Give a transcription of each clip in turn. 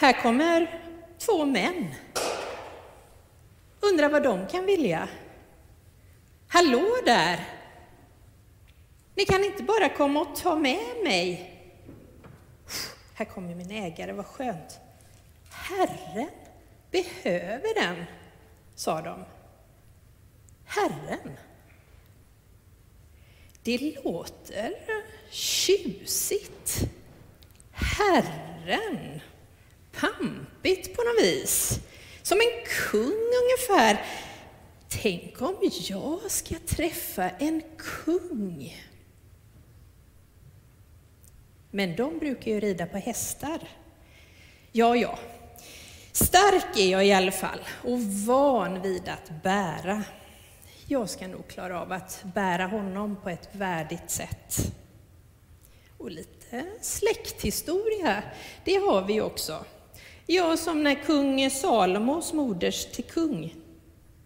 Här kommer två män. Undrar vad de kan vilja. Hallå där! Ni kan inte bara komma och ta med mig. Här kommer min ägare, vad skönt. Herren behöver den, sa de. Herren. Det låter tjusigt. Herren. Pampigt på något vis. Som en kung ungefär. Tänk om jag ska träffa en kung. Men de brukar ju rida på hästar. Ja. Stark är jag i alla fall. Och van vid att bära. Jag ska nog klara av att bära honom på ett värdigt sätt. Och lite släkthistoria, det har vi också. Jag som när kung Salomos moders till kung,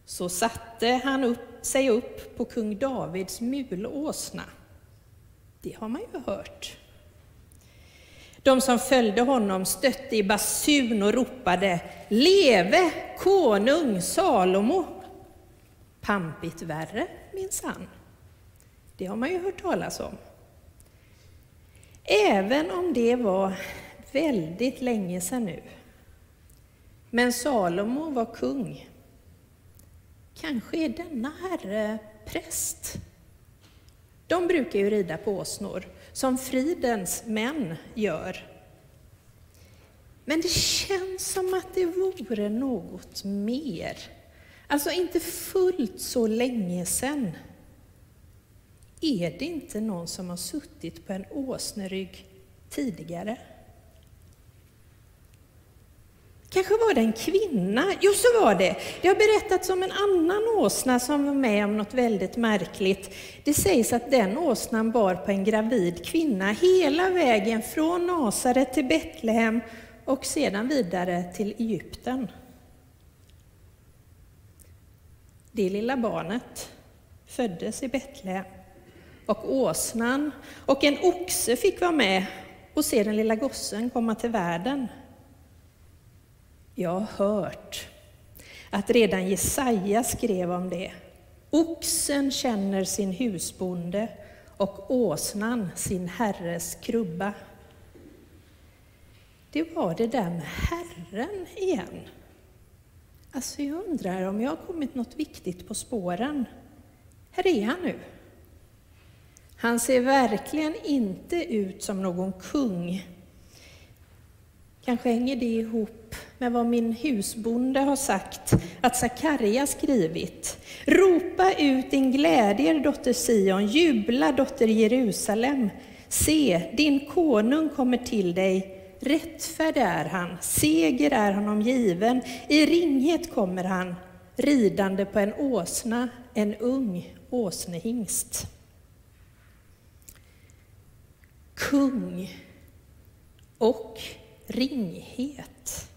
så satte han sig upp på kung Davids mulåsna. Det har man ju hört. De som följde honom stötte i basun och ropade: leve konung Salomo! Pampigt värre, minsann. Det har man ju hört talas om. Även om det var väldigt länge sedan nu. Men Salomo var kung. Kanske är denna herre präst. De brukar ju rida på åsnor, som fridens män gör. Men det känns som att det vore något mer. Alltså inte fullt så länge sedan. Är det inte någon som har suttit på en åsnerygg tidigare? Kanske var det en kvinna. Jo, så var det. Det har berättats om en annan åsna som var med om något väldigt märkligt. Det sägs att den åsnan bar på en gravid kvinna hela vägen från Nasaret till Betlehem och sedan vidare till Egypten. Det lilla barnet föddes i Betlehem och åsnan och en oxe fick vara med och se den lilla gossen komma till världen. Jag har hört att redan Jesaja skrev om det. Oxen känner sin husbonde och åsnan sin herres krubba. Det var det där med Herren igen. Alltså jag undrar om jag har kommit något viktigt på spåren. Här är han nu. Han ser verkligen inte ut som någon kung. Kanske hänger det ihop med vad min husbonde har sagt, att Sakarja skrivit. Ropa ut din glädje, dotter Sion, jubla, dotter Jerusalem. Se, din konung kommer till dig. Rättfärd är han, seger är honom given, i ringhet kommer han, ridande på en åsna, en ung åsnehingst. Kung och ringhet.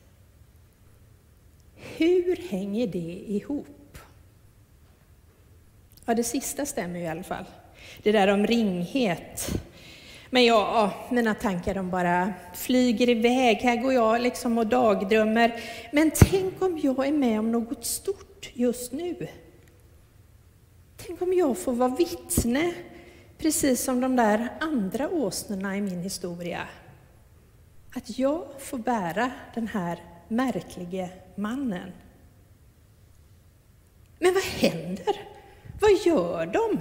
Hur hänger det ihop? Ja, det sista stämmer i alla fall. Det där om ringhet. Men ja, mina tankar de bara flyger iväg. Här går jag liksom och dagdrömmer. Men tänk om jag är med om något stort just nu. Tänk om jag får vara vittne. Precis som de där andra åsnorna i min historia. Att jag får bära den här märkliga mannen. Men vad händer? Vad gör de?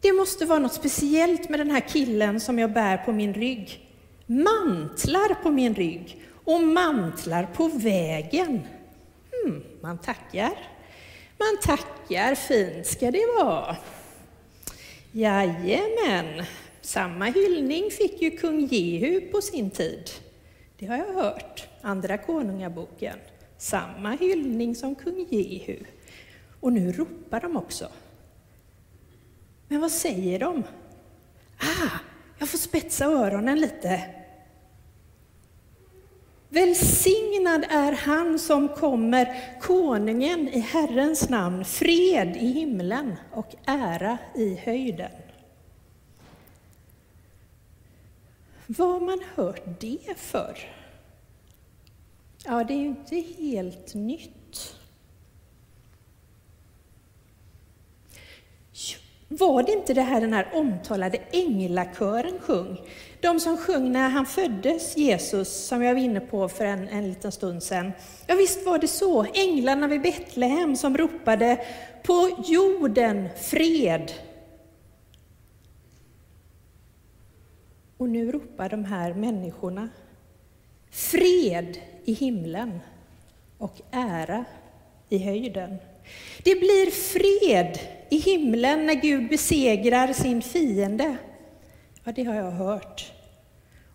Det måste vara något speciellt med den här killen som jag bär på min rygg. Mantlar på min rygg och mantlar på vägen. Man tackar. Man tackar, fint ska det vara. Jajamän, samma hyllning fick ju kung Jehu på sin tid. Det har jag hört, andra konungaboken. Samma hyllning som kung Jehu. Och nu ropar de också. Men vad säger de? Jag får spetsa öronen lite. Välsignad är han som kommer, konungen i Herrens namn, fred i himlen och ära i höjden. Vad man hört det för? Ja, det är ju inte helt nytt. Var det inte det här den här omtalade änglakören sjöng? De som sjöng när han föddes, Jesus, som jag var inne på för en liten stund sedan. Ja, visst var det så. Änglarna vid Betlehem som ropade på jorden fred. Och nu ropar de här människorna fred i himlen och ära i höjden. Det blir fred i himlen när Gud besegrar sin fiende. Ja, det har jag hört.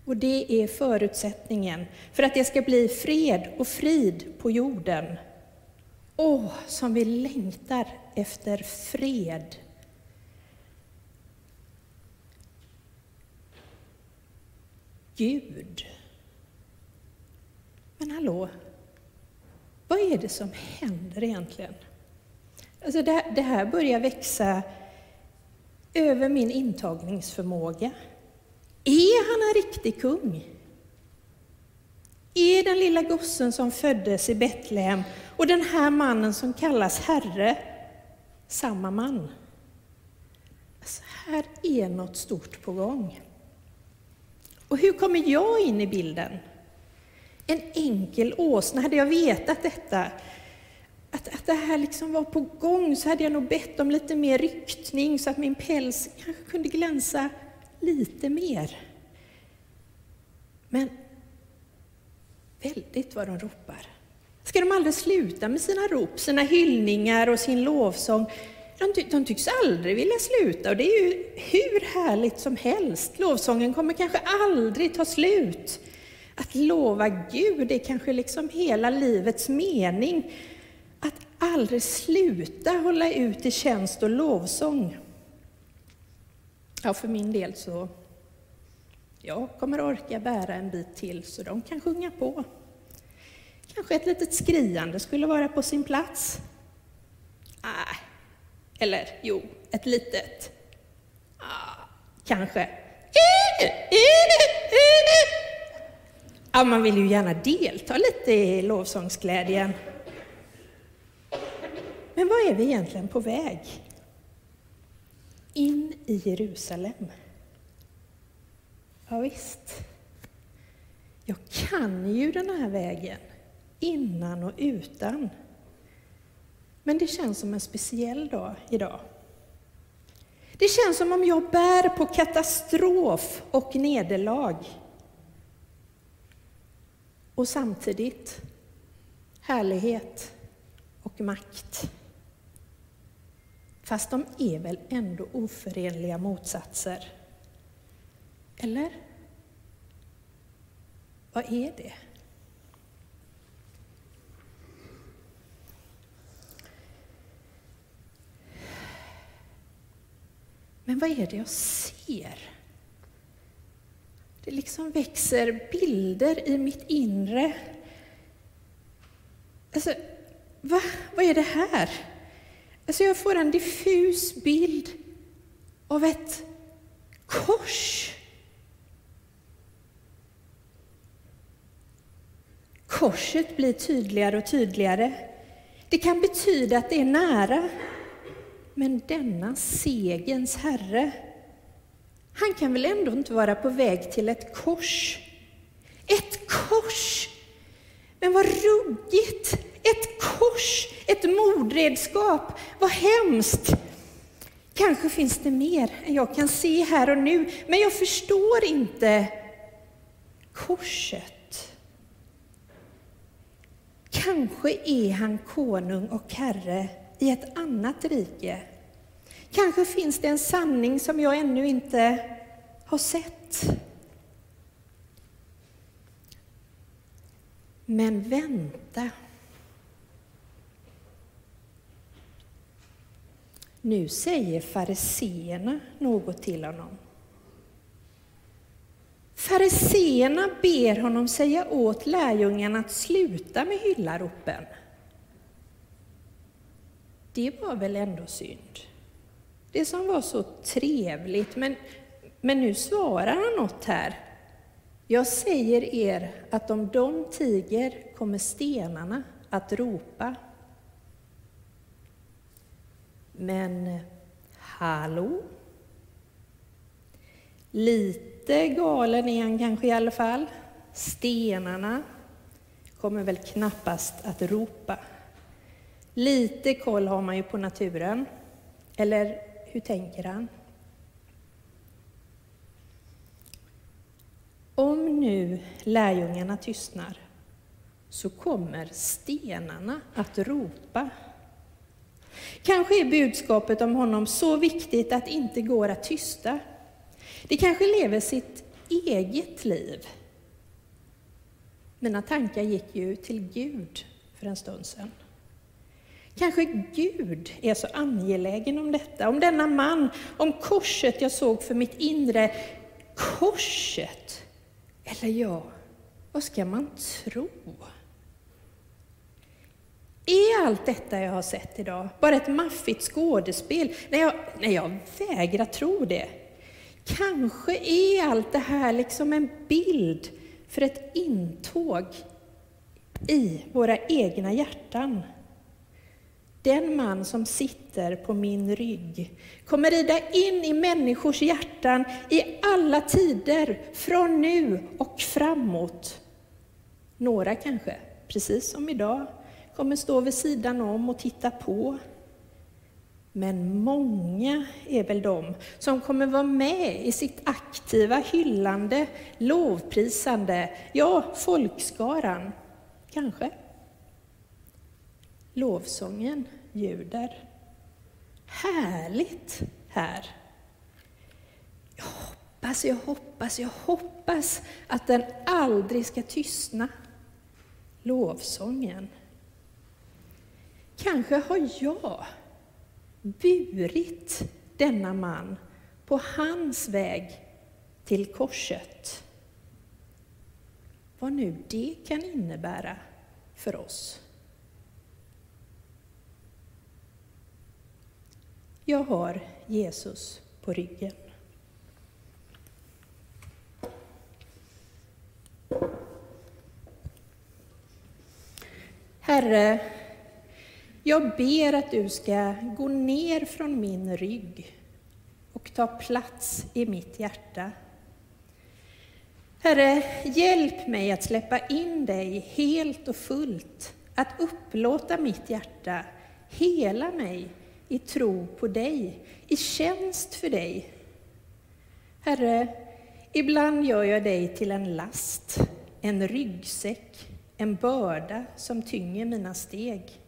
Och det är förutsättningen för att det ska bli fred och frid på jorden. Åh, som vi längtar efter fred. Gud. Men hallå, vad är det som händer egentligen? Alltså det här börjar växa över min intagningsförmåga. Är han en riktig kung? Är den lilla gossen som föddes i Betlehem och den här mannen som kallas herre samma man? Alltså här är något stort på gång. Och hur kommer jag in i bilden? En enkel åsna. Hade jag vetat detta, att det här liksom var på gång, så hade jag nog bett om lite mer ryktning så att min päls kanske kunde glänsa lite mer. Men väldigt vad de ropar. Ska de aldrig sluta med sina rop, sina hyllningar och sin lovsång? De tycks aldrig vilja sluta, och det är ju hur härligt som helst. Lovsången kommer kanske aldrig ta slut. Att lova Gud är kanske liksom hela livets mening. Att aldrig sluta hålla ut i tjänst och lovsång. Ja, för min del så jag kommer orka bära en bit till så de kan sjunga på. Kanske ett litet skriande skulle vara på sin plats. Nej, eller jo, ett litet. Kanske. Ja, man vill ju gärna delta lite i lovsångsglädjen. Men vad är vi egentligen på väg? In i Jerusalem. Ja visst. Jag kan ju den här vägen. Innan och utan. Men det känns som en speciell dag idag. Det känns som om jag bär på katastrof och nederlag. Och samtidigt härlighet och makt. Fast de är väl ändå oförenliga motsatser. Eller? Vad är det? Men vad är det jag ser? Det liksom växer bilder i mitt inre. Alltså, vad är det här? Alltså jag får en diffus bild av ett kors. Korset blir tydligare och tydligare. Det kan betyda att det är nära. Men denna segens herre, han kan väl ändå inte vara på väg till ett kors? Ett kors! Men vad ruggigt! Ett kors! Ett mordredskap! Vad hemskt! Kanske finns det mer än jag kan se här och nu. Men jag förstår inte korset. Kanske är han konung och herre i ett annat rike. Kanske finns det en sanning som jag ännu inte har sett. Men vänta. Nu säger fariseerna något till honom. Fariseerna ber honom säga åt lärjungarna att sluta med hyllaropen. Det var väl ändå synd. Det som var så trevligt, men nu svarar han något här. Jag säger er att om de tiger kommer stenarna att ropa. Men hallå? Lite galen är han kanske i alla fall. Stenarna kommer väl knappast att ropa. Lite koll har man ju på naturen. Eller hur tänker han? Om nu lärjungarna tystnar så kommer stenarna att ropa. Kanske är budskapet om honom så viktigt att det inte går att tysta. Det kanske lever sitt eget liv. Mina tankar gick ju till Gud för en stund sedan. Kanske Gud är så angelägen om detta, om denna man, om korset jag såg för mitt inre. Korset? Eller ja, vad ska man tro? Är allt detta jag har sett idag bara ett maffigt skådespel? När jag vägrar tro det. Kanske är allt det här liksom en bild för ett intåg i våra egna hjärtan. Den man som sitter på min rygg kommer rida in i människors hjärtan i alla tider, från nu och framåt. Några kanske, precis som idag, kommer stå vid sidan om och titta på. Men många är väl de som kommer vara med i sitt aktiva hyllande, lovprisande, ja, folkskaran, kanske. Lovsången ljuder. Härligt här. Jag hoppas att den aldrig ska tystna. Lovsången. Kanske har jag burit denna man på hans väg till korset. Vad nu det kan innebära för oss. Jag har Jesus på ryggen. Herre, jag ber att du ska gå ner från min rygg och ta plats i mitt hjärta. Herre, hjälp mig att släppa in dig helt och fullt, att upplåta mitt hjärta, hela mig i tro på dig, i tjänst för dig. Herre, ibland gör jag dig till en last, en ryggsäck, en börda som tynger mina steg.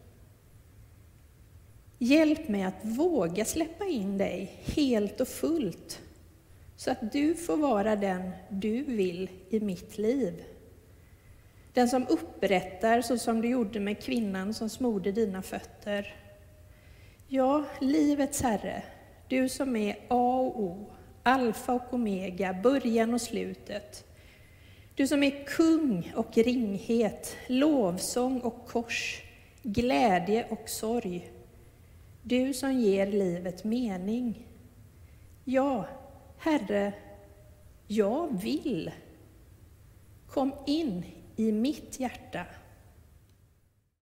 Hjälp mig att våga släppa in dig helt och fullt, så att du får vara den du vill i mitt liv. Den som upprättar, så som du gjorde med kvinnan som smorde dina fötter. Ja, livets Herre, du som är A och O, alfa och omega, början och slutet. Du som är kung och ringhet, lovsång och kors, glädje och sorg. Du som ger livet mening. Ja, Herre, jag vill. Kom in i mitt hjärta.